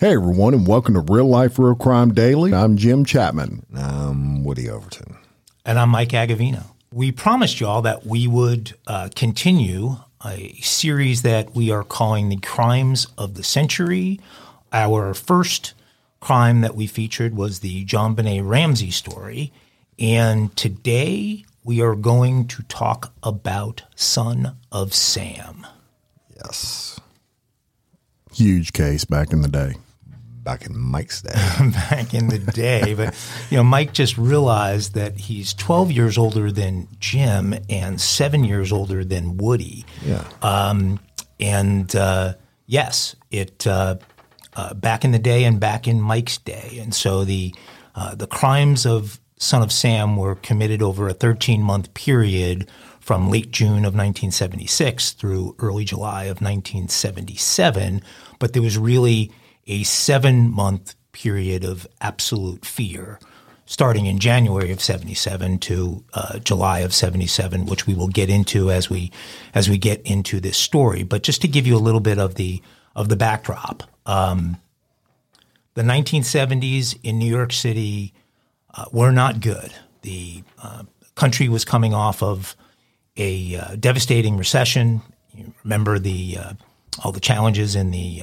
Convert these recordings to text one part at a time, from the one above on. Hey, everyone, and welcome to Real Life, Real Crime Daily. I'm Jim Chapman. I'm Woody Overton. And I'm Mike Agavino. We promised y'all that we would continue a series that we are calling The Crimes of the Century. Our first crime that we featured was the JonBenet Ramsey story. And today we are going to talk about Son of Sam. Yes. Huge case back in the day. Back in Mike's day. Back in the day. But, you know, Mike just realized that he's 12 years older than Jim and 7 years older than Woody. Yeah. Back in the day and back in Mike's day. And so the crimes of Son of Sam were committed over a 13-month period from late June of 1976 through early July of 1977. But there was really a 7-month period of absolute fear, starting in January of 77 to July of 77, which we will get into as we get into this story. But just to give you a little bit of the backdrop, the 1970s in New York City were not good. The country was coming off of a devastating recession. You remember all the challenges in the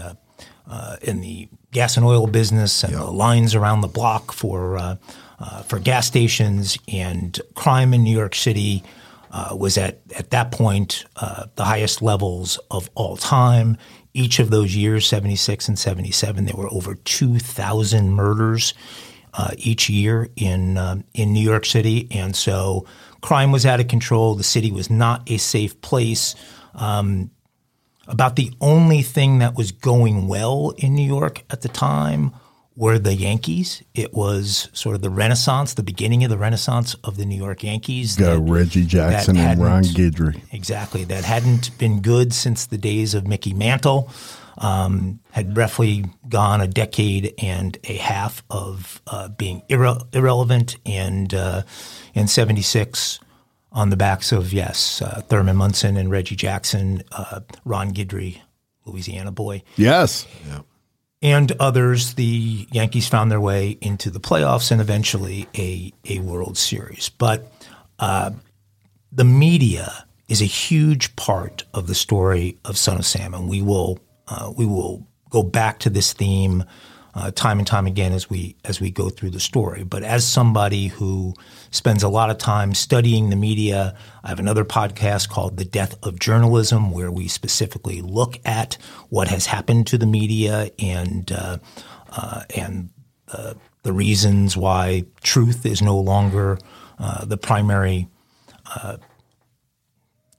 gas and oil business and the lines around the block for gas stations, and crime in New York City was at that point the highest levels of all time. Each of those years, 76 and 77, there were over 2,000 murders each year in New York City, and so crime was out of control. The city was not a safe place. About the only thing that was going well in New York at the time were the Yankees. It was sort of the Renaissance, the beginning of the Renaissance of the New York Yankees. Go Reggie Jackson and Ron Guidry. Exactly. That hadn't been good since the days of Mickey Mantle. Had roughly gone a decade and a half of being irrelevant, and in 76 on the backs of, Thurman Munson and Reggie Jackson, Ron Guidry, Louisiana boy. Yes. Yeah. And others, the Yankees found their way into the playoffs and eventually a World Series. But the media is a huge part of the story of Son of Sam, and we will go back to this theme time and time again as we go through the story. But as somebody who spends a lot of time studying the media, I have another podcast called The Death of Journalism, where we specifically look at what has happened to the media and the reasons why truth is no longer the primary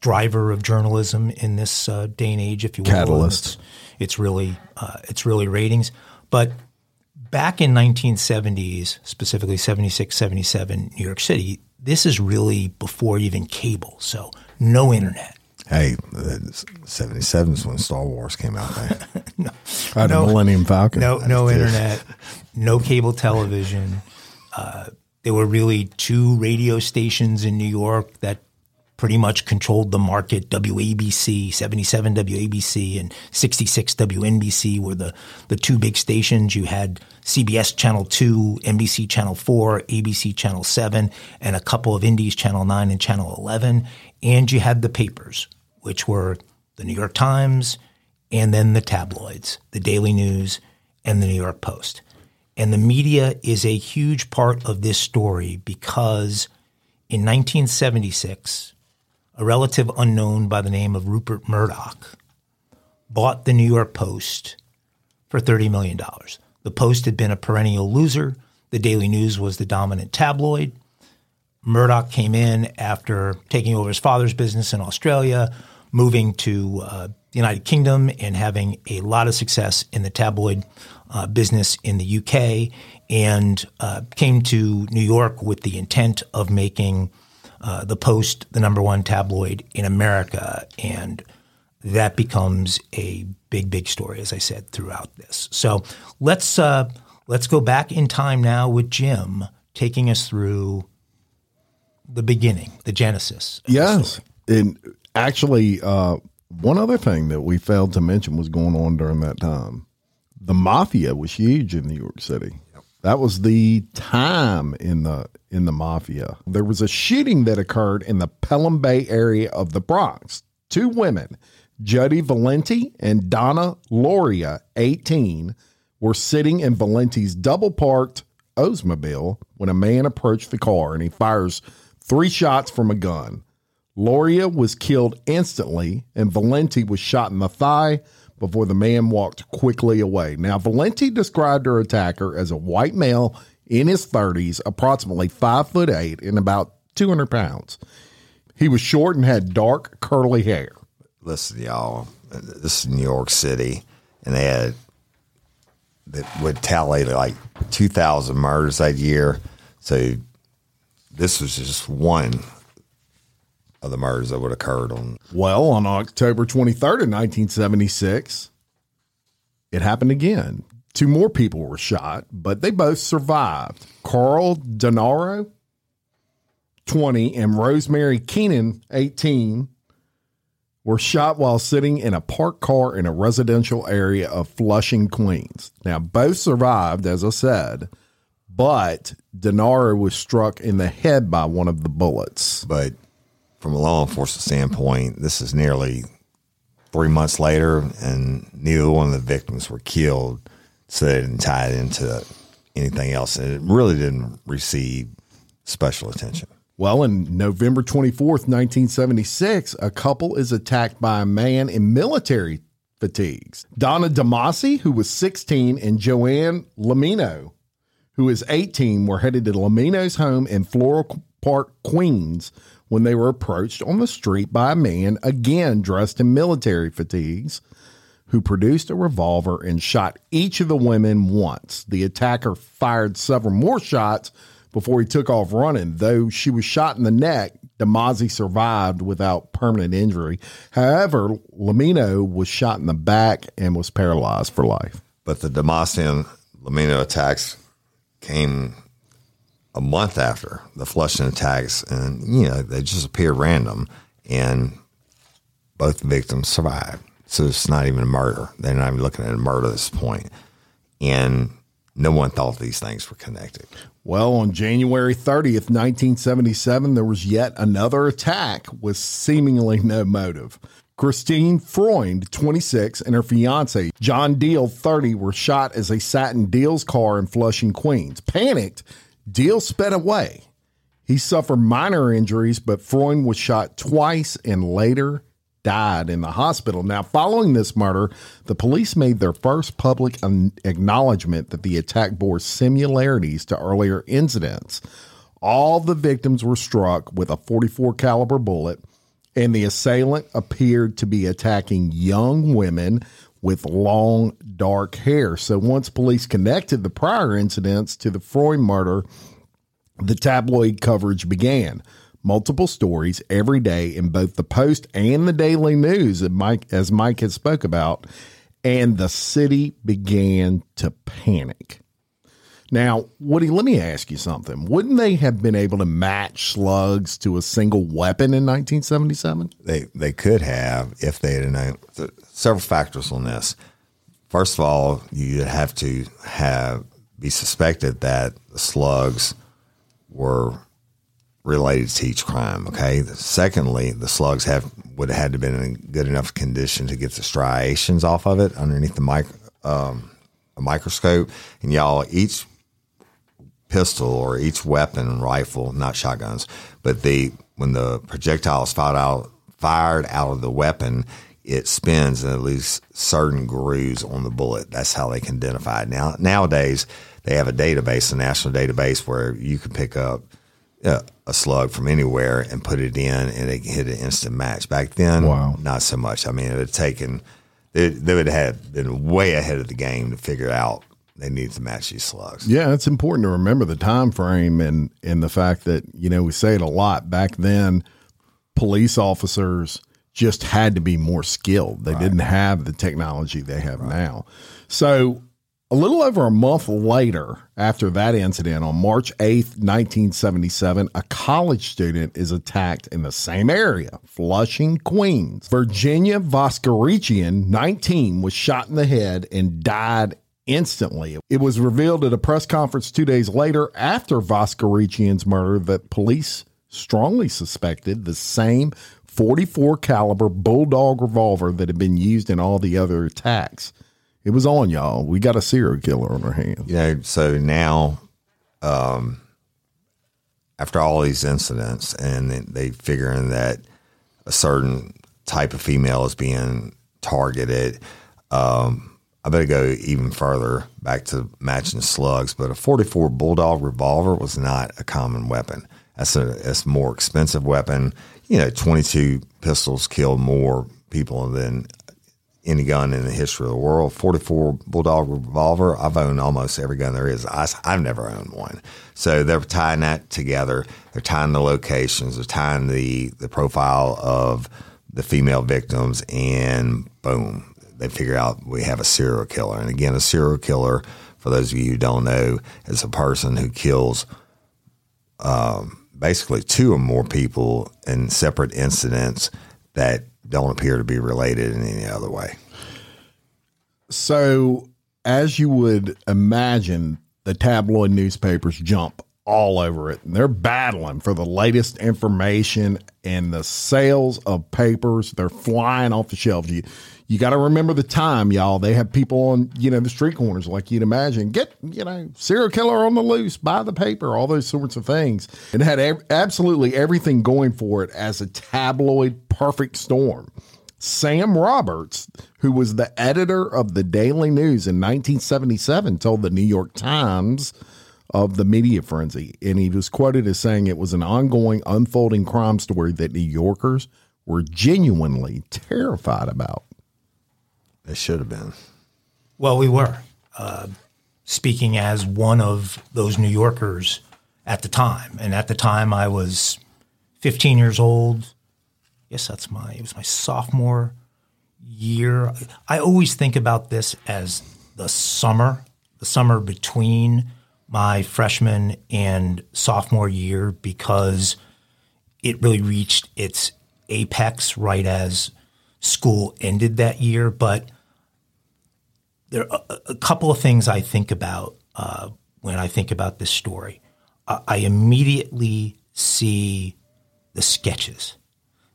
driver of journalism in this day and age, if you will. Catalyst. It's really ratings. But back in 1970s, specifically 76, 77, New York City, this is really before even cable. So no internet, Hey, 77's when Star Wars came out. No, I had a Millennium Falcon. No internet, no cable television. There were really two radio stations in New York that pretty much controlled the market. WABC, 77 WABC and 66 WNBC were the two big stations. You had CBS Channel 2, NBC Channel 4, ABC Channel 7, and a couple of indies, Channel 9 and Channel 11. And you had the papers, which were the New York Times and then the tabloids, the Daily News and the New York Post. And the media is a huge part of this story because in 1976 – a relative unknown by the name of Rupert Murdoch bought the New York Post for $30 million. The Post had been a perennial loser. The Daily News was the dominant tabloid. Murdoch came in after taking over his father's business in Australia, moving to the United Kingdom and having a lot of success in the tabloid business in the UK, and came to New York with the intent of making the Post the number one tabloid in America, and that becomes a big, big story, as I said, throughout this. So let's go back in time now with Jim taking us through the beginning, the genesis. Yes, and actually one other thing that we failed to mention was going on during that time. The mafia was huge in New York City. That was the time in the mafia. There was a shooting that occurred in the Pelham Bay area of the Bronx. Two women, Judy Valenti and Donna Lauria, 18, were sitting in Valenti's double-parked Oldsmobile when a man approached the car and he fires 3 shots from a gun. Lauria was killed instantly, and Valenti was shot in the thigh before the man walked quickly away. Now, Valenti described her attacker as a white male in his 30s, approximately 5'8" and about 200 pounds. He was short and had dark, curly hair. Listen, y'all, this is New York City, and they had that would tally like 2,000 murders that year. So this was just one of the murders that would have occurred on. Well, on October 23rd of 1976, it happened again. 2 more people were shot, but they both survived. Carl Denaro, 20, and Rosemary Keenan, 18, were shot while sitting in a parked car in a residential area of Flushing, Queens. Now, both survived, as I said, but Denaro was struck in the head by one of the bullets. But from a law enforcement standpoint, this is nearly 3 months later, and neither one of the victims were killed, so they didn't tie it into anything else. And it really didn't receive special attention. Well, on November 24th, 1976, a couple is attacked by a man in military fatigues. Donna DeMasi, who was 16, and Joanne Lomino, who is 18, were headed to Lomino's home in Floral Park, Queens, when they were approached on the street by a man, again dressed in military fatigues, who produced a revolver and shot each of the women once. The attacker fired several more shots before he took off running. Though she was shot in the neck, DeMasi survived without permanent injury. However, Lomino was shot in the back and was paralyzed for life. But the DeMasi and Lomino attacks came a month after the Flushing attacks, and, you know, they just appeared random, and both victims survived. So it's not even a murder. They're not even looking at a murder at this point. And no one thought these things were connected. Well, on January 30th, 1977, there was yet another attack with seemingly no motive. Christine Freund, 26, and her fiancé, John Deal, 30, were shot as they sat in Deal's car in Flushing, Queens. Panicked, Deal sped away. He suffered minor injuries, but Freund was shot twice and later died in the hospital. Now, following this murder, the police made their first public acknowledgement that the attack bore similarities to earlier incidents. All the victims were struck with a .44 caliber bullet, and the assailant appeared to be attacking young women with long, dark hair. So once police connected the prior incidents to the Freund murder, the tabloid coverage began. multiple stories every day in both the Post and the Daily News, as Mike has spoke about, and the city began to panic. Now, Woody, let me ask you something. Wouldn't they have been able to match slugs to a single weapon in 1977? They could have if they had known. Several factors on this. First of all, you'd have to be suspected that the slugs were related to each crime. Okay. Secondly, the slugs would have had to been in good enough condition to get the striations off of it underneath the microscope. And y'all, each pistol or each weapon, rifle, not shotguns, but when the projectile is fired out of the weapon, it spins and it leaves certain grooves on the bullet. That's how they can identify it. Now, nowadays, they have a database, a national database, where you can pick up a slug from anywhere and put it in, and it can hit an instant match. Back then, Not so much. I mean, it had taken they would have been way ahead of the game to figure out they needed to match these slugs. Yeah, it's important to remember the time frame and the fact that, you know, we say it a lot. Back then, police officers just had to be more skilled. They didn't have the technology they have now. So a little over a month later, after that incident, on March 8th, 1977, a college student is attacked in the same area, Flushing, Queens. Virginia Voskerichian, 19, was shot in the head and died instantly. It was revealed at a press conference 2 days later after Voskerichian's murder that police strongly suspected the same 44 caliber Bulldog revolver that had been used in all the other attacks. It was on, y'all. We got a serial killer on our hands. You know, so now, after all these incidents, and they figuring that a certain type of female is being targeted, I better go even further back to matching slugs. But a 44 Bulldog revolver was not a common weapon. That's a more expensive weapon. You know, 22 pistols kill more people than any gun in the history of the world. 44 Bulldog revolver, I've owned almost every gun there is. I've never owned one. So they're tying that together. They're tying the locations. They're tying the profile of the female victims, and boom, they figure out we have a serial killer. And again, a serial killer, for those of you who don't know, is a person who kills basically two or more people in separate incidents that don't appear to be related in any other way. So, as you would imagine, the tabloid newspapers jump all over it, and they're battling for the latest information, and the sales of papers, they're flying off the shelves. You got to remember the time, y'all. They have people on, you know, the street corners, like you'd imagine. Get, you know, serial killer on the loose, buy the paper, all those sorts of things. It had absolutely everything going for it as a tabloid perfect storm. Sam Roberts, who was the editor of the Daily News in 1977, told the New York Times of the media frenzy, and he was quoted as saying it was an ongoing, unfolding crime story that New Yorkers were genuinely terrified about. They should have been. Well, we were, speaking as one of those New Yorkers at the time. And at the time I was 15 years old. Yes, it was my sophomore year. I always think about this as the summer between my freshman and sophomore year, because it really reached its apex right as school ended that year. But there are a couple of things I think about when I think about this story. I immediately see the sketches.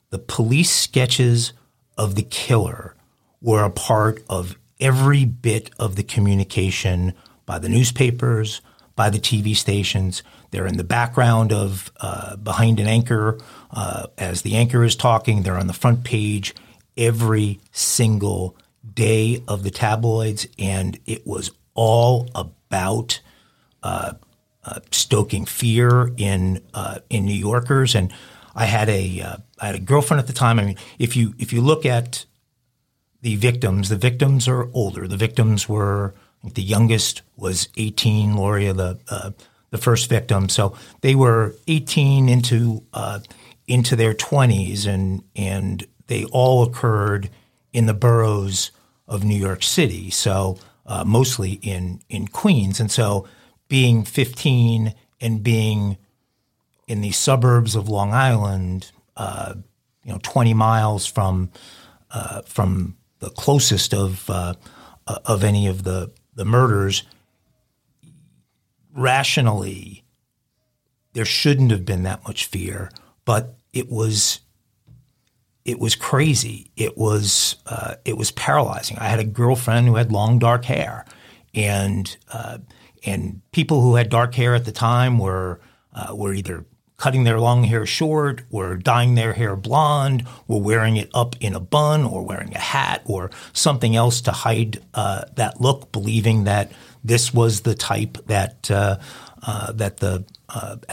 The police sketches of the killer were a part of every bit of the communication by the newspapers, by the TV stations. They're in the background of behind an anchor. As the anchor is talking, they're on the front page every single day of the tabloids, and it was all about stoking fear in New Yorkers. And I had a girlfriend at the time. I mean, if you look at the victims are older. The victims were, I think the youngest was 18, Lauria, the first victim. So they were 18 into into their 20s, and they all occurred in the boroughs of New York City, so mostly in Queens. And so being 15 and being in the suburbs of Long Island, 20 miles from the closest of any of the murders, rationally, there shouldn't have been that much fear, but it was crazy. It was paralyzing. I had a girlfriend who had long dark hair, and people who had dark hair at the time were either cutting their long hair short, were dyeing their hair blonde, were wearing it up in a bun, or wearing a hat, or something else to hide that look, believing that this was the type that at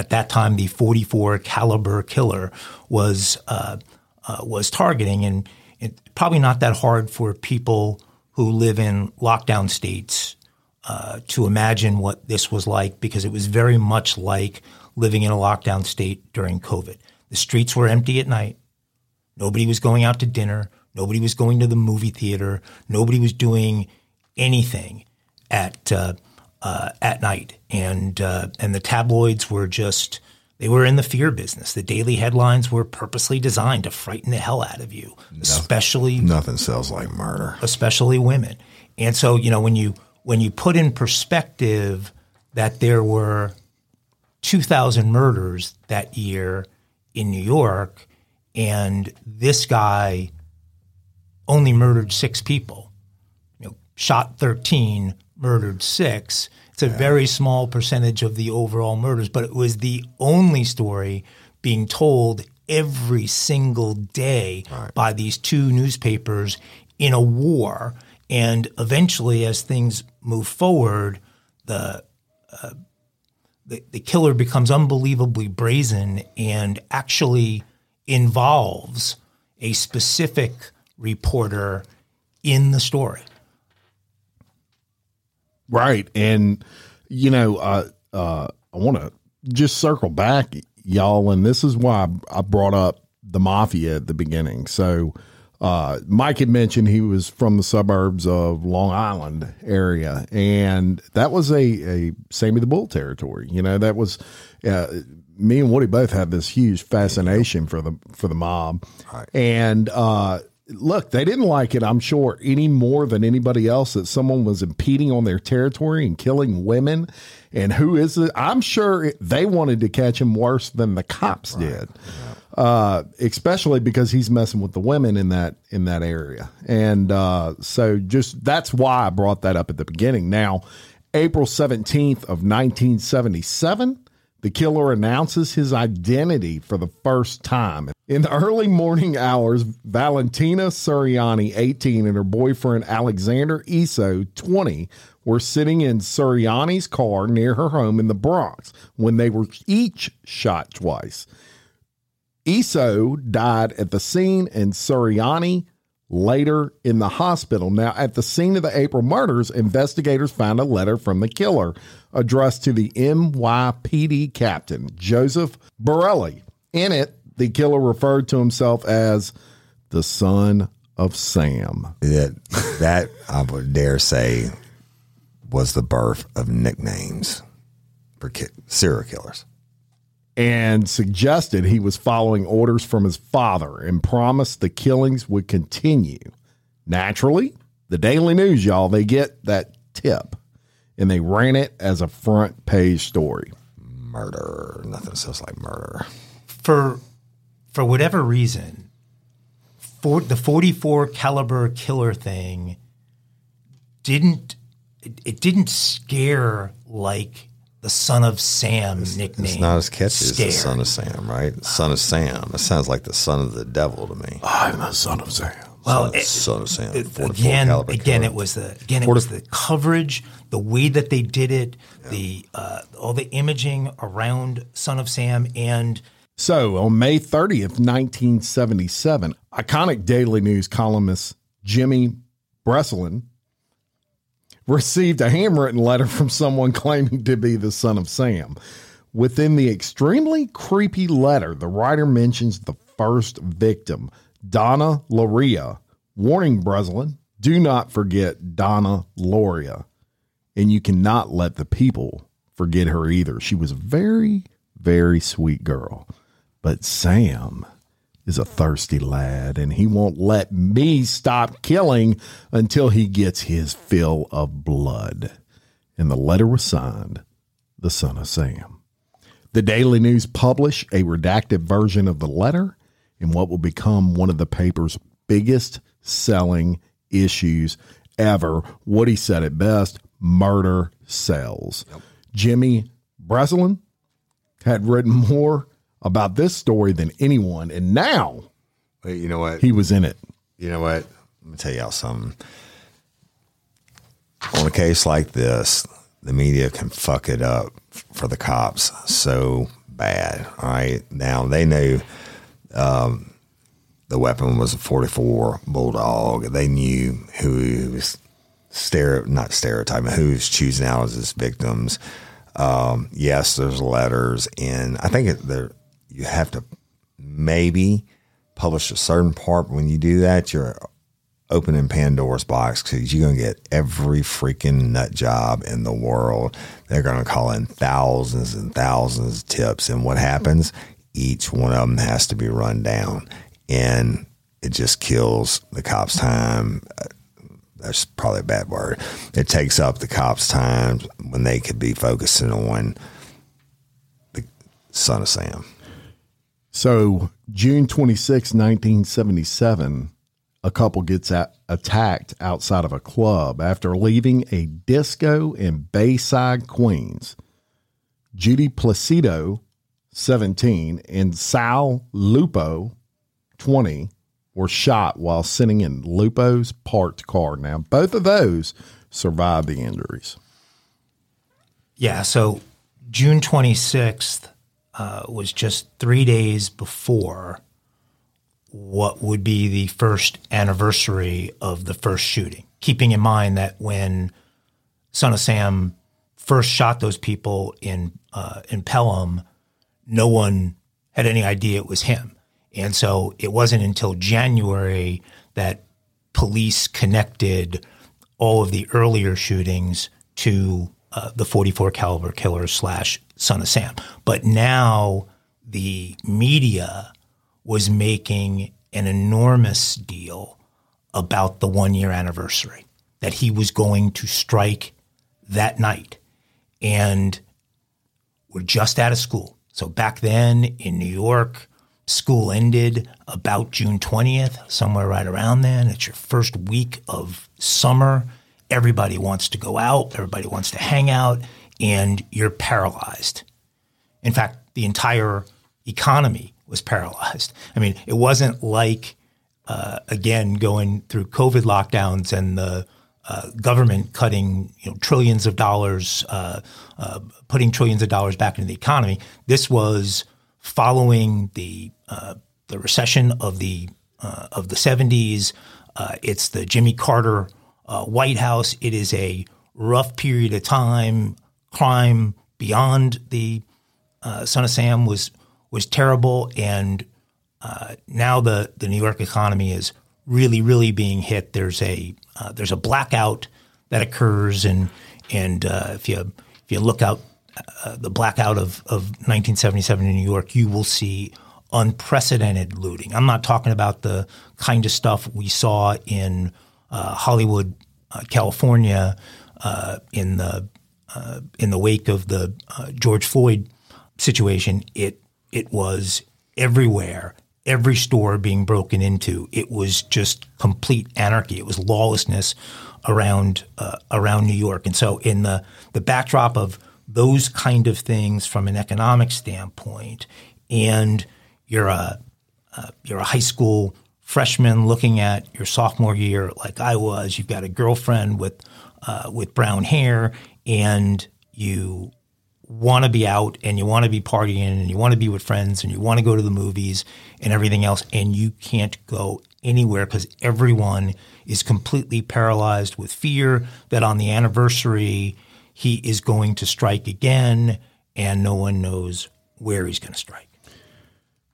that time the .44 caliber killer was targeting. And it's probably not that hard for people who live in lockdown states to imagine what this was like, because it was very much like living in a lockdown state during COVID. The streets were empty at night. Nobody was going out to dinner. Nobody was going to the movie theater. Nobody was doing anything at night. And the tabloids were just, they were in the fear business. The daily headlines were purposely designed to frighten the hell out of you, Nothing sells like murder. Especially women. And so, when you put in perspective that there were 2,000 murders that year in New York, and this guy only murdered 6 people, shot 13, murdered 6. It's a very small percentage of the overall murders, but it was the only story being told every single day by these 2 newspapers in a war. And eventually, as things move forward, the killer becomes unbelievably brazen and actually involves a specific reporter in the story. Right. And, I want to just circle back, y'all. And this is why I brought up the mafia at the beginning. So Mike had mentioned he was from the suburbs of Long Island area, and that was a Sammy the Bull territory. That was me and Woody both had this huge fascination for the mob. Right. And look, they didn't like it, I'm sure, any more than anybody else, that someone was impeding on their territory and killing women. And who is it? I'm sure they wanted to catch him worse than the cops did. Yeah. Especially because he's messing with the women in that area. And so just that's why I brought that up at the beginning. Now, April 17th of 1977, the killer announces his identity for the first time. In the early morning hours, Valentina Suriani, 18, and her boyfriend Alexander Esau, 20, were sitting in Suriani's car near her home in the Bronx when they were each shot twice. Esau died at the scene, and Suriani later in the hospital. Now, at the scene of the April murders, investigators found a letter from the killer addressed to the NYPD captain, Joseph Borelli. In it, the killer referred to himself as the Son of Sam. That I would dare say, was the birth of nicknames for serial killers. And suggested he was following orders from his father and promised the killings would continue. Naturally, the Daily News, y'all, they get that tip, and they ran it as a front page story. Murder. Nothing sounds like murder. For whatever reason, the .44 caliber killer thing didn't scare like the Son of Sam nickname. It's not as catchy as the Son of Sam, right? Son of Sam. It sounds like the son of the devil to me. I'm the Son of Sam. Well, Son of Sam. It was the coverage, the way that they did it, all the imaging around Son of Sam. And so on May 30th, 1977, iconic Daily News columnist Jimmy Breslin received a handwritten letter from someone claiming to be the Son of Sam. Within the extremely creepy letter, the writer mentions the first victim, Donna Lauria. Warning, Breslin, do not forget Donna Lauria. And you cannot let the people forget her either. She was a very, very sweet girl. But Sam is a thirsty lad, and he won't let me stop killing until he gets his fill of blood. And the letter was signed, The Son of Sam. The Daily News published a redacted version of the letter in what will become one of the paper's biggest selling issues ever. Woody said it best, murder sells. Yep. Jimmy Breslin had written more about this story than anyone, and now you know what? He was in it. You know what? Let me tell y'all something. On a case like this, the media can fuck it up for the cops so bad. All right. Now, they knew the weapon was a 44 Bulldog. They knew who was not stereotyping, who was choosing out as his victims. Yes, there's letters, and I think you have to maybe publish a certain part. When you do that, you're opening Pandora's box, because you're going to get every freaking nut job in the world. They're going to call in thousands and thousands of tips. And what happens? Each one of them has to be run down. And it just kills the cops' time. That's probably a bad word. It takes up the cops' time when they could be focusing on the Son of Sam. So June 26, 1977, a couple gets attacked outside of a club after leaving a disco in Bayside, Queens. Judy Placido, 17, and Sal Lupo, 20, were shot while sitting in Lupo's parked car. Now, both of those survived the injuries. Yeah, so June 26th was just 3 days before what would be the first anniversary of the first shooting, keeping in mind that when Son of Sam first shot those people in Pelham, no one had any idea it was him. And so it wasn't until January that police connected all of the earlier shootings to the 44 caliber killer / Son of Sam. But now the media was making an enormous deal about the 1 year anniversary, that he was going to strike that night. And we're just out of school. So back then in New York, school ended about June 20th, somewhere right around then. It's your first week of summer. Everybody wants to go out. Everybody wants to hang out. And you're paralyzed. In fact, the entire economy was paralyzed. I mean, it wasn't like, again, going through COVID lockdowns and the government cutting trillions of dollars, putting trillions of dollars back into the economy. This was following the recession of the 70s. It's the Jimmy Carter White House. It is a rough period of time. Crime beyond the Son of Sam was terrible, and now the New York economy is really, really being hit. There's a blackout that occurs, and if you look out the blackout of 1977 in New York, you will see unprecedented looting. I'm not talking about the kind of stuff we saw in Hollywood, California, in the wake of the George Floyd situation. It was everywhere, every store being broken into. It was just complete anarchy. It was lawlessness around New York. And so in the backdrop of those kind of things from an economic standpoint, and you're a high school freshman looking at your sophomore year like I was, you've got a girlfriend with brown hair, and you want to be out, and you want to be partying, and you want to be with friends, and you want to go to the movies and everything else, and you can't go anywhere because everyone is completely paralyzed with fear that on the anniversary he is going to strike again, and no one knows where he's going to strike.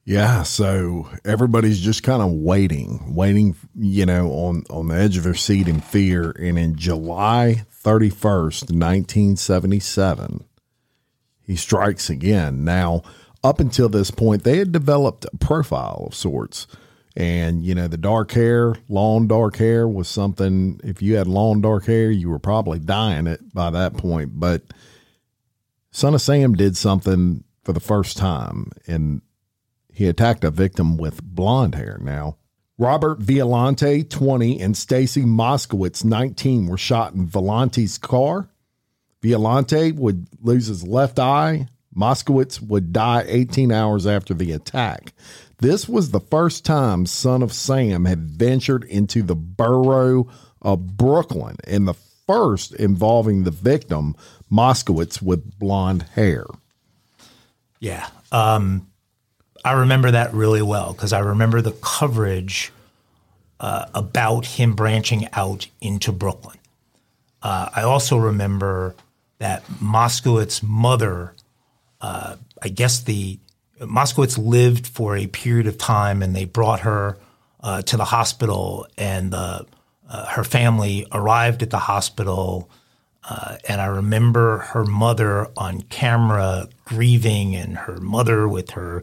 Yeah, so everybody's just kind of waiting, you know, on the edge of their seat in fear. And in July 31st, 1977, he strikes again. Now, up until this point, they had developed a profile of sorts. And, you know, the dark hair, long dark hair was something, if you had long dark hair, you were probably dying it by that point. But Son of Sam did something for the first time, and he attacked a victim with blonde hair. Now, Robert Violante, 20, and Stacy Moskowitz, 19, were shot in Violante's car. Violante would lose his left eye. Moskowitz would die 18 hours after the attack. This was the first time Son of Sam had ventured into the borough of Brooklyn, and the first involving the victim, Moskowitz, with blonde hair. Yeah. I remember that really well because I remember the coverage about him branching out into Brooklyn. I also remember that Moskowitz's mother, Moskowitz lived for a period of time, and they brought her to the hospital, and her family arrived at the hospital. And I remember her mother on camera grieving, and her mother with her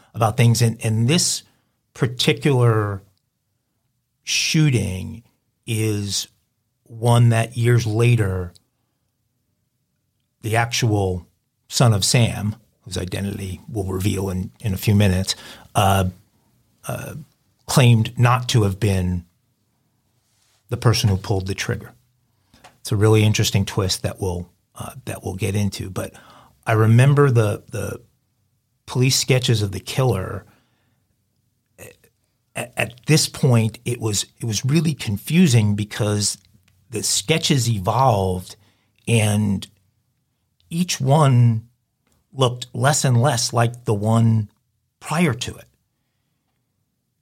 things. And this particular shooting is one that years later, the actual Son of Sam, whose identity we'll reveal in a few minutes, claimed not to have been the person who pulled the trigger. It's a really interesting twist that we'll get into. But I remember the police sketches of the killer. At this point, it was really confusing because the sketches evolved, and each one looked less and less like the one prior to it,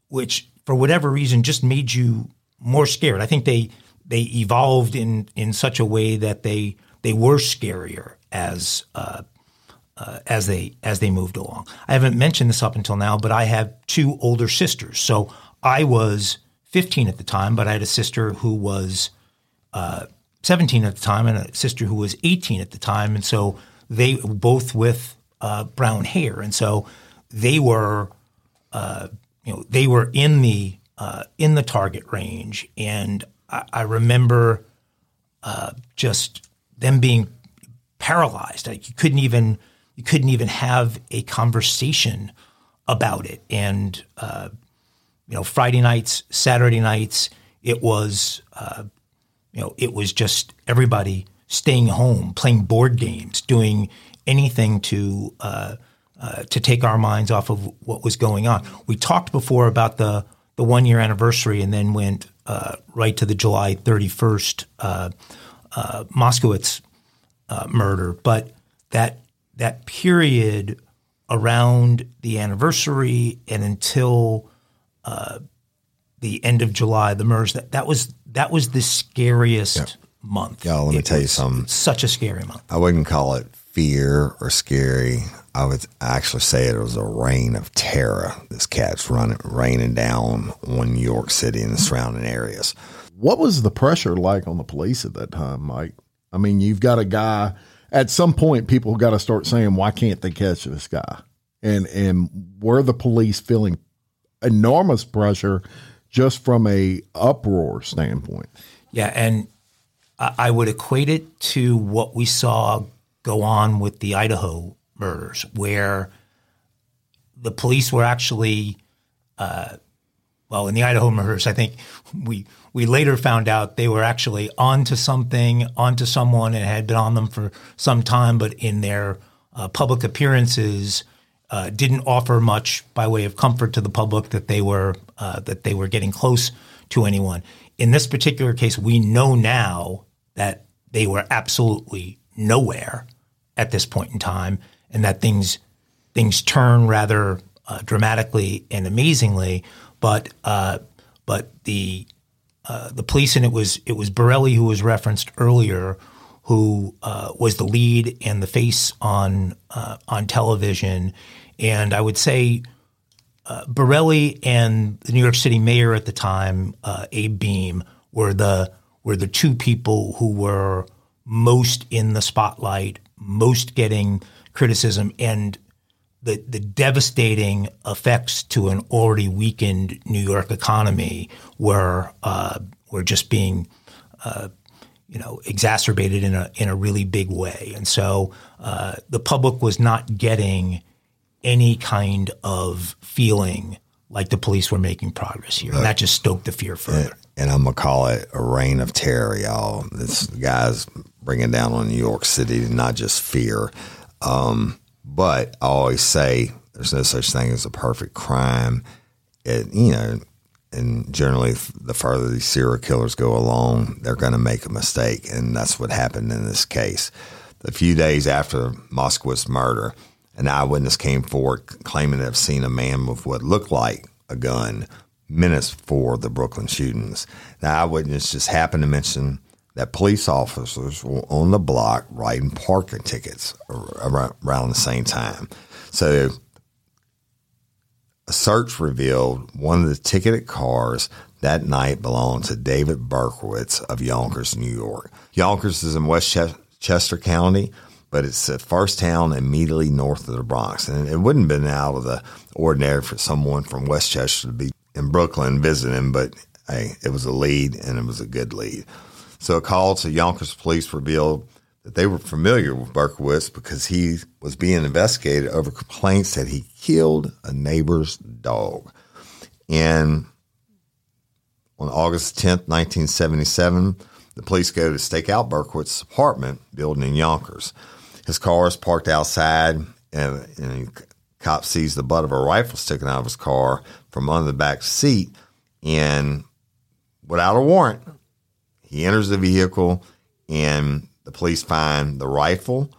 which for whatever reason just made you more scared. I think they evolved in such a way that they were scarier as they moved along. I haven't mentioned this up until now, but I have two older sisters. So I was 15 at the time, but I had a sister who was 17 at the time and a sister who was 18 at the time. And so they were both with brown hair. And so they were, they were in the target range. And I remember just them being paralyzed. Like you couldn't even have a conversation about it. And, Friday nights, Saturday nights, it was just everybody staying home, playing board games, doing anything to take our minds off of what was going on. We talked before about the 1 year anniversary and then went right to the July 31st Moskowitz murder. But that period around the anniversary and until the end of July, the MERS, that was the scariest month. Y'all, let me tell you something. Such a scary month. I wouldn't call it fear or scary. I would actually say it was a reign of terror. This cat's raining down on New York City and the surrounding areas. What was the pressure like on the police at that time, Mike? I mean, you've got a guy. At some point, people got to start saying, why can't they catch this guy? And were the police feeling enormous pressure just from a uproar standpoint? Yeah, and I would equate it to what we saw go on with the Idaho murders, where the police were actually well, in the Idaho murders, I think we later found out they were actually onto something, onto someone, and had been on them for some time, but in their public appearances didn't offer much by way of comfort to the public that they were getting close to anyone. In this particular case, we know now that they were absolutely nowhere at this point in time, and that things turn rather dramatically and amazingly. But the police, and it was Borelli who was referenced earlier, who was the lead and the face on television. And I would say Borelli and the New York City mayor at the time, Abe Beam, were the two people who were most in the spotlight, most getting criticism, and the devastating effects to an already weakened New York economy were just being exacerbated in a really big way. And so the public was not getting any kind of feeling like the police were making progress here. And that just stoked the fear further. And I'm going to call it a reign of terror, y'all. This guy's bringing down on New York City, not just fear. But I always say there's no such thing as a perfect crime. And generally the further these serial killers go along, they're going to make a mistake. And that's what happened in this case. A few days after Moskowitz's murder, an eyewitness came forward claiming to have seen a man with what looked like a gun minutes before the Brooklyn shootings. The eyewitness just happened to mention that police officers were on the block writing parking tickets around the same time. So a search revealed one of the ticketed cars that night belonged to David Berkowitz of Yonkers, New York. Yonkers is in Westchester County, but it's the first town immediately north of the Bronx. And it wouldn't have been out of the ordinary for someone from Westchester to be in Brooklyn visiting, but hey, it was a lead, and it was a good lead. So a call to Yonkers police revealed that they were familiar with Berkowitz because he was being investigated over complaints that he killed a neighbor's dog. And on August 10th, 1977, the police go to stake out Berkowitz's apartment building in Yonkers. His car is parked outside, and the cop sees the butt of a rifle sticking out of his car from under the back seat, and without a warrant, he enters the vehicle, and the police find the rifle,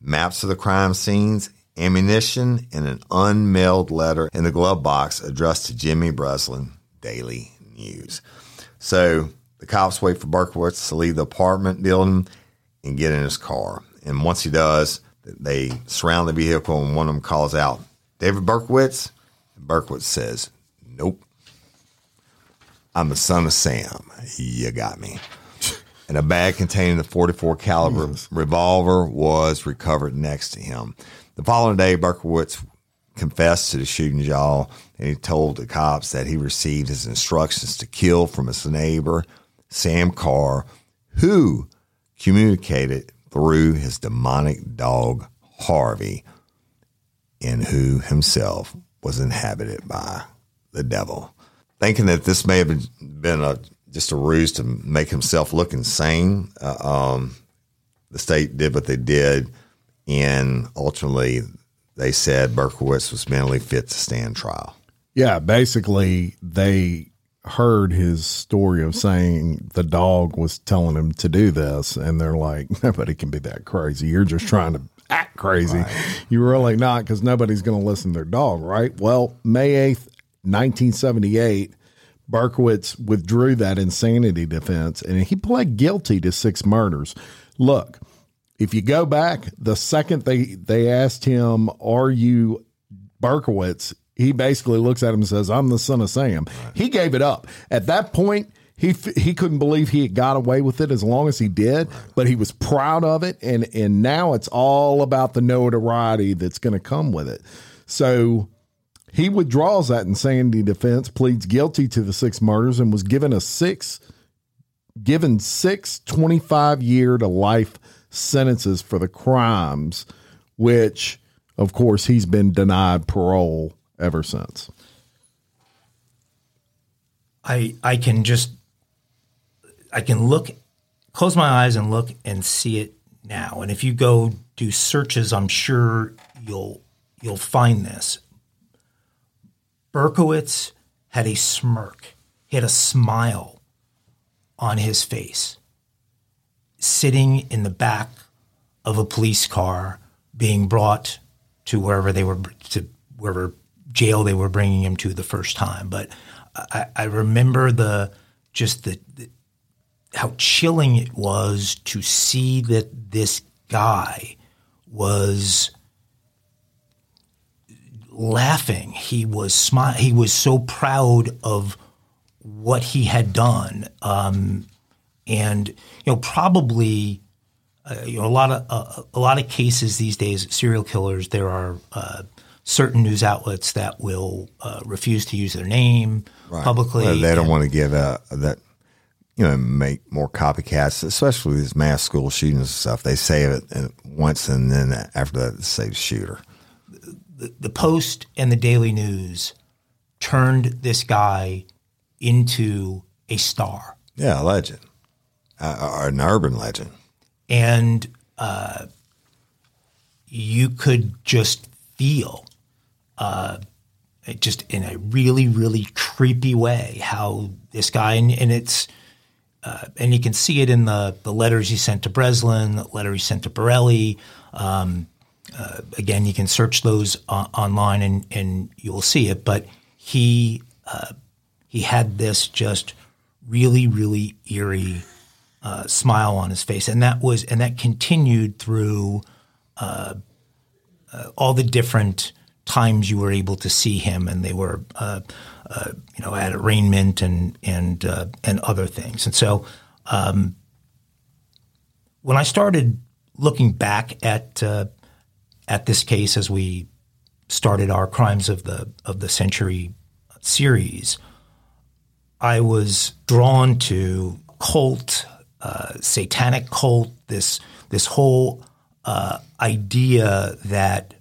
maps of the crime scenes, ammunition, and an unmailed letter in the glove box addressed to Jimmy Breslin, Daily News. So the cops wait for Berkowitz to leave the apartment building and get in his car. And once he does, they surround the vehicle, and one of them calls out, "David Berkowitz?" And Berkowitz says, "Nope. I'm the son of Sam. You got me." And a bag containing the .44 caliber revolver was recovered next to him. The following day, Berkowitz confessed to the shooting, y'all, and he told the cops that he received his instructions to kill from his neighbor, Sam Carr, who communicated through his demonic dog, Harvey, and who himself was inhabited by the devil. Thinking that this may have been just a ruse to make himself look insane, the state did what they did, and ultimately they said Berkowitz was mentally fit to stand trial. Yeah, basically they heard his story of saying the dog was telling him to do this, and they're like, nobody can be that crazy. You're just trying to act crazy. Right. You're really not, because nobody's going to listen to their dog, right? Well, May 8th, 1978, Berkowitz withdrew that insanity defense, and he pled guilty to 6 murders. Look, if you go back, the second they asked him, "Are you Berkowitz?" he basically looks at him and says, "I'm the son of Sam." Right. He gave it up. At that point, he couldn't believe he had got away with it as long as he did, right, but he was proud of it, and now it's all about the notoriety that's going to come with it. So he withdraws that insanity defense, pleads guilty to the six murders, and was given 25-year to life sentences for the crimes, which, of course, he's been denied parole ever since. I can close my eyes and look and see it now. And if you go do searches, I'm sure you'll find this. Berkowitz had a smirk. He had a smile on his face, sitting in the back of a police car, being brought to wherever jail they were bringing him to the first time. But I remember how chilling it was to see that this guy was laughing. He was smiling. He was so proud of what he had done. A lot of cases these days, serial killers, there are certain news outlets that will refuse to use their name publicly. Well, they don't want to give that. Make more copycats, especially these mass school shootings and stuff. They save it once, and then after that, they save the shooter. The Post and the Daily News turned this guy into a star. Yeah, a legend, or an urban legend. And you could just feel just in a really, really creepy way how this guy, and it's – and you can see it in the letters he sent to Breslin, the letter he sent to Borelli. Again, you can search those online and you'll see it. But he had this just really, really eerie smile on his face, and that continued through all the different times you were able to see him, and they were. At arraignment and other things. And so when I started looking back at this case as we started our Crimes of the Century series, I was drawn to cult, satanic cult, this whole idea that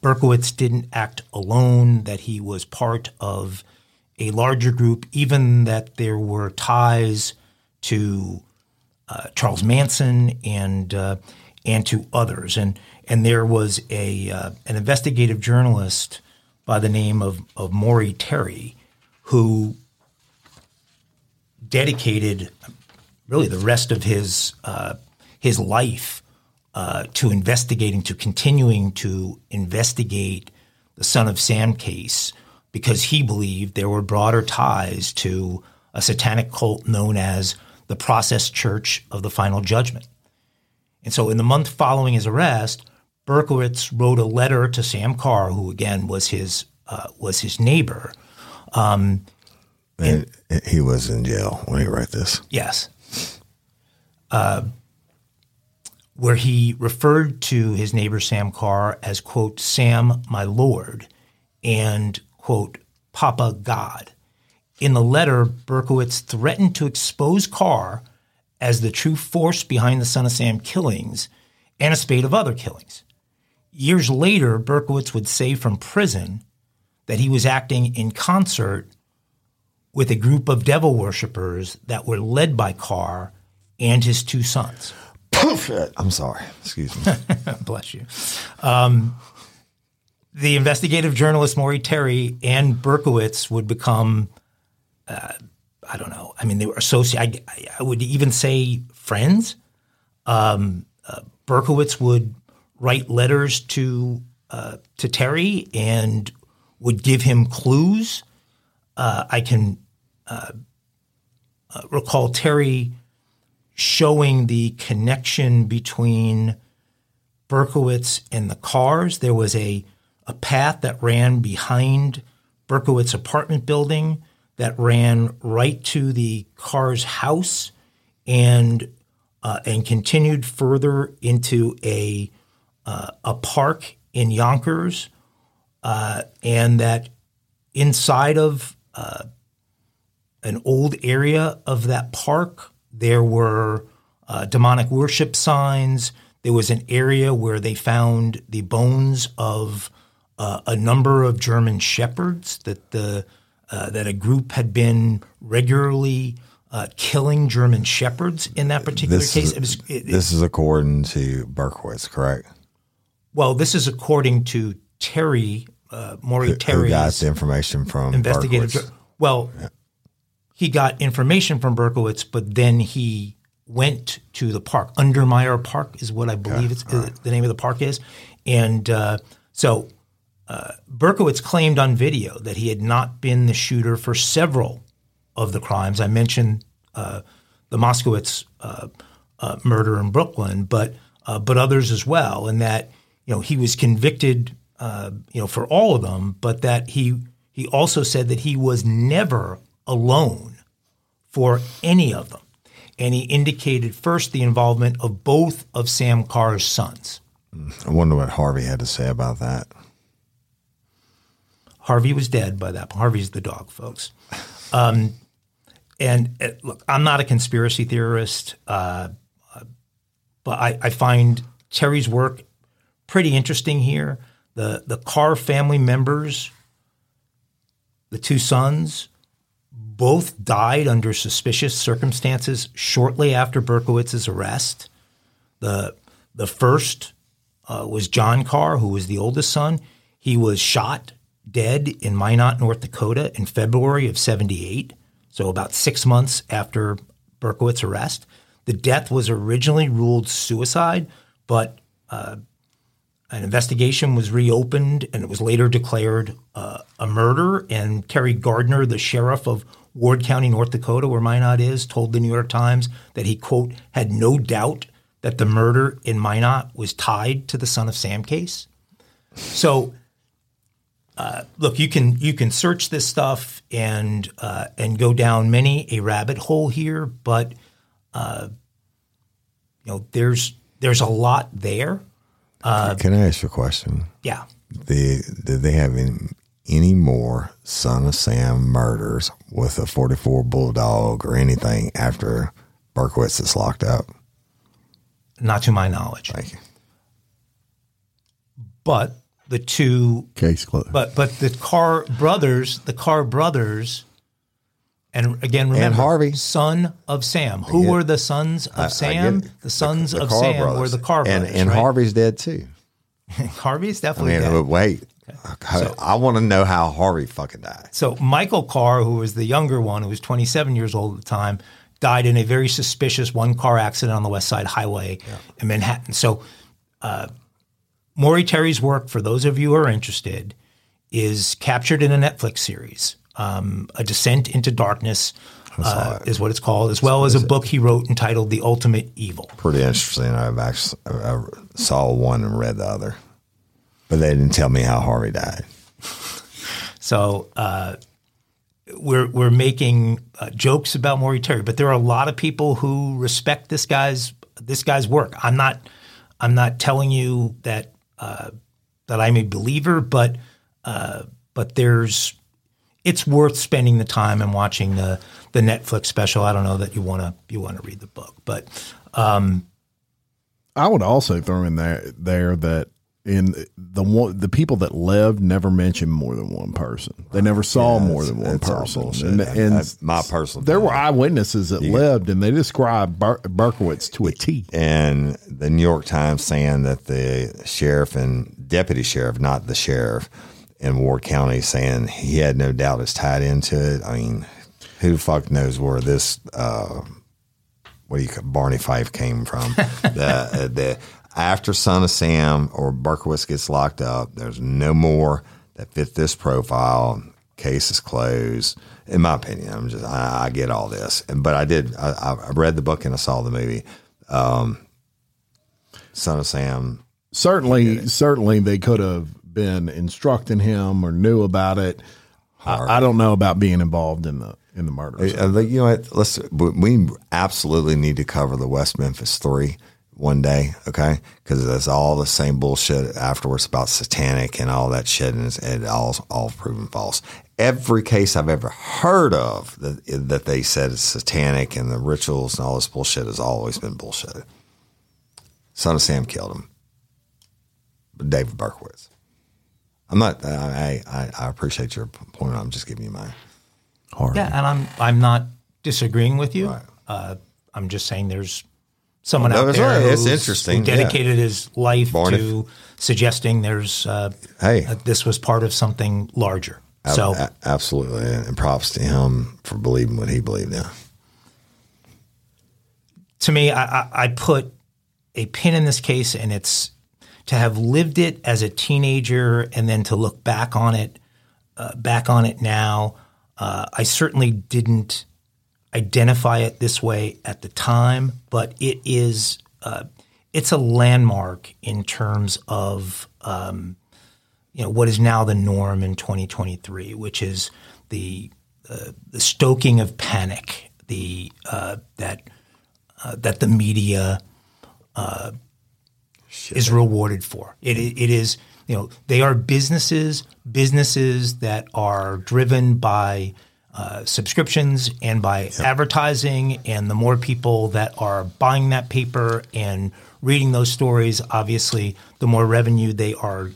Berkowitz didn't act alone, that he was part of a larger group, even that there were ties to Charles Manson and to others. And there was an investigative journalist by the name of Maury Terry who dedicated really the rest of his life to continuing to investigate the Son of Sam case, because he believed there were broader ties to a satanic cult known as the Process Church of the Final Judgment. And so in the month following his arrest, Berkowitz wrote a letter to Sam Carr, who again was his neighbor. And he was in jail when he wrote this. Yes. Where he referred to his neighbor Sam Carr as, quote, Sam, my lord, and, quote, Papa God. In the letter, Berkowitz threatened to expose Carr as the true force behind the Son of Sam killings and a spate of other killings. Years later, Berkowitz would say from prison that he was acting in concert with a group of devil worshippers that were led by Carr and his two sons. I'm sorry. Excuse me. Bless you. The investigative journalist Maury Terry and Berkowitz would become, they were associated. I would even say friends. Berkowitz would write letters to Terry and would give him clues. I can recall Terry showing the connection between Berkowitz and the Carrs. There was a path that ran behind Berkowitz's apartment building that ran right to the Carrs' house and continued further into a park in Yonkers and that inside of an old area of that park, there were demonic worship signs. There was an area where they found the bones of a number of German shepherds that that a group had been regularly killing German shepherds in that particular case. This is according to Berkowitz, correct? Well, this is according to Terry, Maury Terry. Who got the information from Berkowitz? Well, yeah. He got information from Berkowitz, but then he went to the park. Undermeyer Park is what I believe the name of the park is. And so Berkowitz claimed on video that he had not been the shooter for several of the crimes. I mentioned the Moskowitz murder in Brooklyn, but others as well, and that he was convicted for all of them, but that he also said that he was never alone for any of them. And he indicated first the involvement of both of Sam Carr's sons. I wonder what Harvey had to say about that. Harvey was dead by that point. Harvey's the dog, folks. Look, I'm not a conspiracy theorist, but I find Terry's work pretty interesting here. The Carr family members, the two sons, both died under suspicious circumstances shortly after Berkowitz's arrest. The first was John Carr, who was the oldest son. He was shot dead in Minot, North Dakota in February of 1978, so about 6 months after Berkowitz's arrest. The death was originally ruled suicide, but an investigation was reopened, and it was later declared a murder. And Terry Gardner, the sheriff of Ward County, North Dakota, where Minot is, told the New York Times that he, quote, had no doubt that the murder in Minot was tied to the Son of Sam case. So, look, you can search this stuff and go down many a rabbit hole here, but there's a lot there. Can I ask you a question? Yeah. Did they have any more Son of Sam murders with a 44 Bulldog or anything after Berkowitz is locked up? Not to my knowledge. Thank you. But the two case closed. But the Carr brothers, and again, remember, and Harvey, Son of Sam. Who were the sons of Sam? The sons of Sam were the Carr brothers. And right? Harvey's dead too. Harvey's definitely dead. But wait. Okay. So, I want to know how Harvey fucking died. So Michael Carr, who was the younger one, who was 27 years old at the time, died in a very suspicious one-car accident on the West Side Highway in Manhattan. So Maury Terry's work, for those of you who are interested, is captured in a Netflix series. A Descent into Darkness is what it's called, as well as a book he wrote entitled The Ultimate Evil. Pretty interesting. I saw one and read the other, but they didn't tell me how Harvey died. So we're making jokes about Maury Terry, but there are a lot of people who respect this guy's work. I'm not telling you that I'm a believer, but there's. It's worth spending the time and watching the Netflix special. I don't know that you want to read the book, but I would also throw in there that in the people that lived never mentioned more than one person. They never saw more than one person. And that's my personal. There were eyewitnesses that lived, and they described Berkowitz to a T. And the New York Times saying that the sheriff and deputy sheriff, not the sheriff, in Ward County, saying he had no doubt it's tied into it. I mean, who the fuck knows where this Barney Fife came from? the after Son of Sam or Berkowitz gets locked up, there's no more that fit this profile. Case is closed, in my opinion. I get all this, but I read the book and I saw the movie, Son of Sam. Certainly, they could have been instructing him or knew about it. I don't know about being involved in the murder. You know what? We absolutely need to cover the West Memphis 3 one day, okay? Because it's all the same bullshit afterwards about satanic and all that shit, and it all proven false. Every case I've ever heard of that they said is satanic and the rituals and all this bullshit has always been bullshit. Son of Sam killed him. David Berkowitz. I'm not. I appreciate your point. I'm just giving you my heart. Yeah, and I'm not disagreeing with you. Right. I'm just saying there's someone out there who dedicated his life to suggesting there's this was part of something larger. So absolutely, and props to him for believing what he believed in. To me, I put a pin in this case, and it's to have lived it as a teenager and then to look back on it now. I certainly didn't identify it this way at the time, but it is it's a landmark in terms of what is now the norm in 2023, which is the stoking of panic, that the media is rewarded for. It is, they are businesses that are driven by subscriptions and by advertising, and the more people that are buying that paper and reading those stories, obviously, the more revenue they are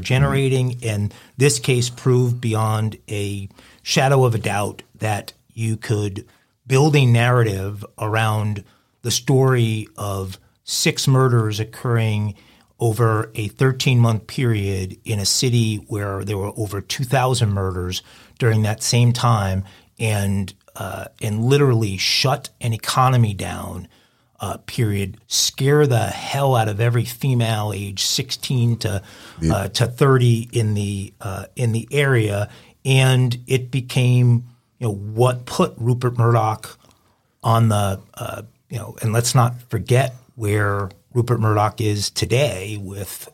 generating. And this case proved beyond a shadow of a doubt that you could build a narrative around the story of 6 murders occurring over a 13-month period in a city where there were over 2,000 murders during that same time, and literally shut an economy down, period, scare the hell out of every female age 16 to 30 in the area, and it became what put Rupert Murdoch on the and let's not forget where Rupert Murdoch is today with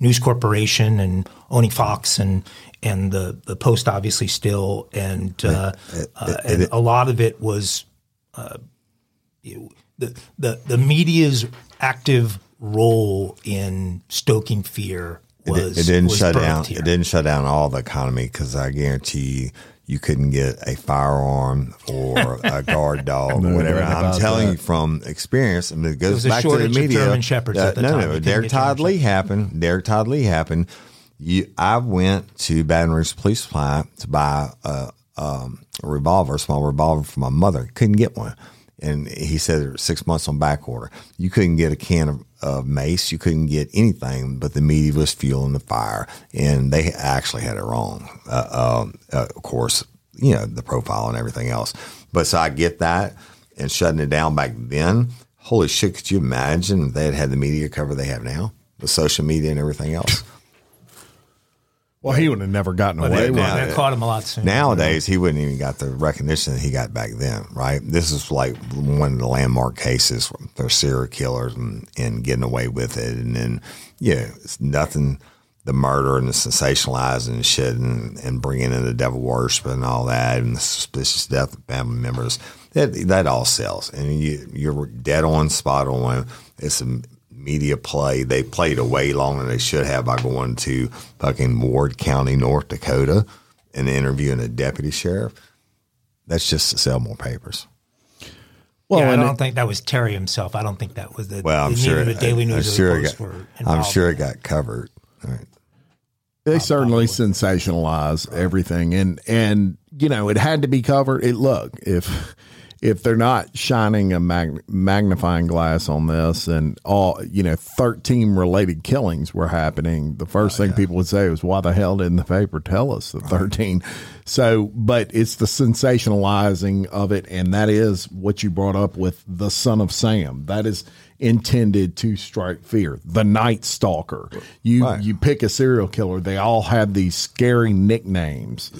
News Corporation and owning Fox and the Post, obviously, still. And and a lot of it was the media's active role in stoking fear was It didn't shut down all the economy, because I guarantee you couldn't get a firearm or a guard dog or whatever. I'm telling you from experience, and it goes back to the media. German Shepherds at the time. No. Derek Todd Lee happened. I went to Baton Rouge Police Supply to buy a small revolver for my mother. Couldn't get one. And he said it was 6 months on back order. You couldn't get a can of mace. You couldn't get anything, but the media was fueling the fire, and they actually had it wrong. Of course, the profile and everything else. But so I get that, and shutting it down back then, holy shit, could you imagine if they had had the media cover they have now, the social media and everything else? Well, he would have never gotten away with it. They caught him a lot sooner. Nowadays, he wouldn't even got the recognition that he got back then, right? This is like one of the landmark cases for serial killers and getting away with it. And then, it's nothing, the murder and the sensationalizing and shit and bringing in the devil worship and all that and the suspicious death of family members, that all sells. And you're dead on, spot on. It's a media play. They played it way longer than they should have by going to fucking Ward County, North Dakota, and interviewing a deputy sheriff. That's just to sell more papers. Well, I don't think that was Terry himself. I don't think that was the. Well, I'm sure the Daily News. I'm sure it got covered. Right. They certainly sensationalize everything, and it had to be covered. If they're not shining a magnifying glass on this, and all 13 related killings were happening, the first thing people would say was, "Why the hell didn't the paper tell us the 13?" So, but it's the sensationalizing of it, and that is what you brought up with the Son of Sam. That is intended to strike fear. The Night Stalker. You pick a serial killer; they all have these scary nicknames.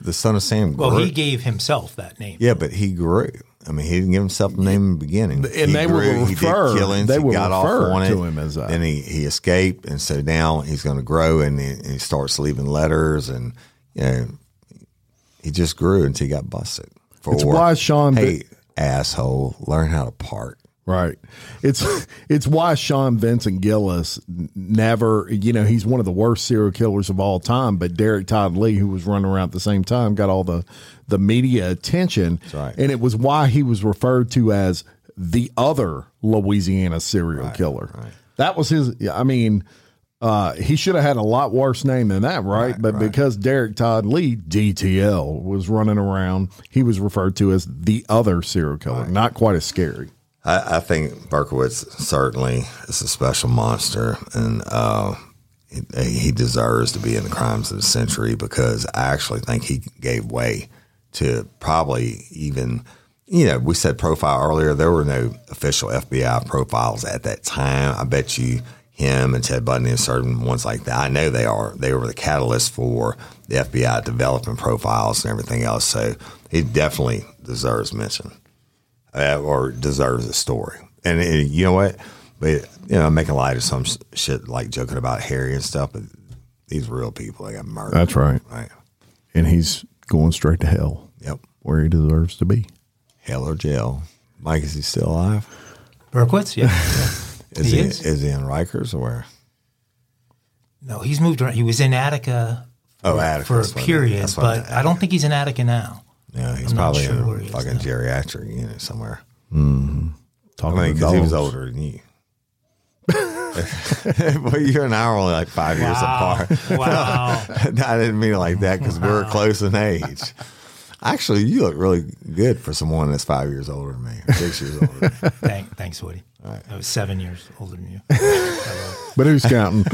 The Son of Sam grew. Well, he gave himself that name. Yeah, but he grew. I mean, he didn't give himself a name in the beginning. And they were referred. They were referred to him as that. Then he escaped, and so now he's going to grow, and he starts leaving letters, and he just grew until he got busted. It's why Sean. Hey, asshole! Learn how to part. Right. It's why Sean Vincent Gillis never, you know, he's one of the worst serial killers of all time. But Derek Todd Lee, who was running around at the same time, got all the media attention. That's right. And it was why he was referred to as the other Louisiana serial killer. Right. That was his. I mean, he should have had a lot worse name than that. Right. But because Derek Todd Lee, DTL, was running around, he was referred to as the other serial killer. Right. Not quite as scary. I think Berkowitz certainly is a special monster, and he deserves to be in the crimes of the century, because I actually think he gave way to probably even, you know, we said profile earlier. There were no official FBI profiles at that time. I bet you him and Ted Bundy and certain ones like that, I know they were the catalyst for the FBI developing profiles and everything else. So he definitely deserves mention. Or deserves a story. And you know what? But, you know, I'm making light of some shit, like joking about Harry and stuff, but these real people, they got murdered. That's right. Right. And he's going straight to hell. Yep. Where he deserves to be. Hell or jail. Mike, is he still alive? Berkowitz, yeah. Is he? Is he in Rikers or where? No, he's moved around. He was in Attica for a period, but I don't think he's in Attica now. Yeah, he's probably in a fucking geriatric unit somewhere. Mm-hmm. Talking because he was older than you. Well, you and I are only like 5 years apart. Wow. No, I didn't mean it like that, because we were close in age. Actually, you look really good for someone that's 5 years older than me, 6 years older than me. Thanks, Woody. All right. I was 7 years older than you. But who's counting?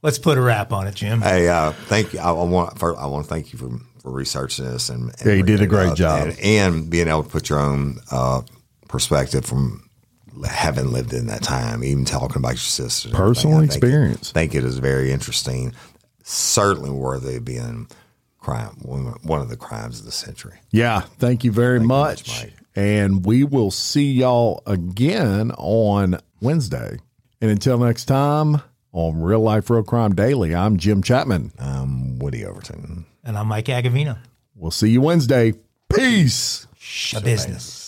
Let's put a wrap on it, Jim. Hey, thank you. I want to thank you for researching this, and you did a great job, and being able to put your own perspective from having lived in that time, even talking about your sister, personal experience. I think it is very interesting, certainly worthy of being one of the crimes of the century. Yeah, thank you very much, Mike. And we will see y'all again on Wednesday. And until next time, on Real Life Real Crime Daily, I'm Jim Chapman. I'm Woody Overton. And I'm Mike Agavino. We'll see you Wednesday. Peace. Business.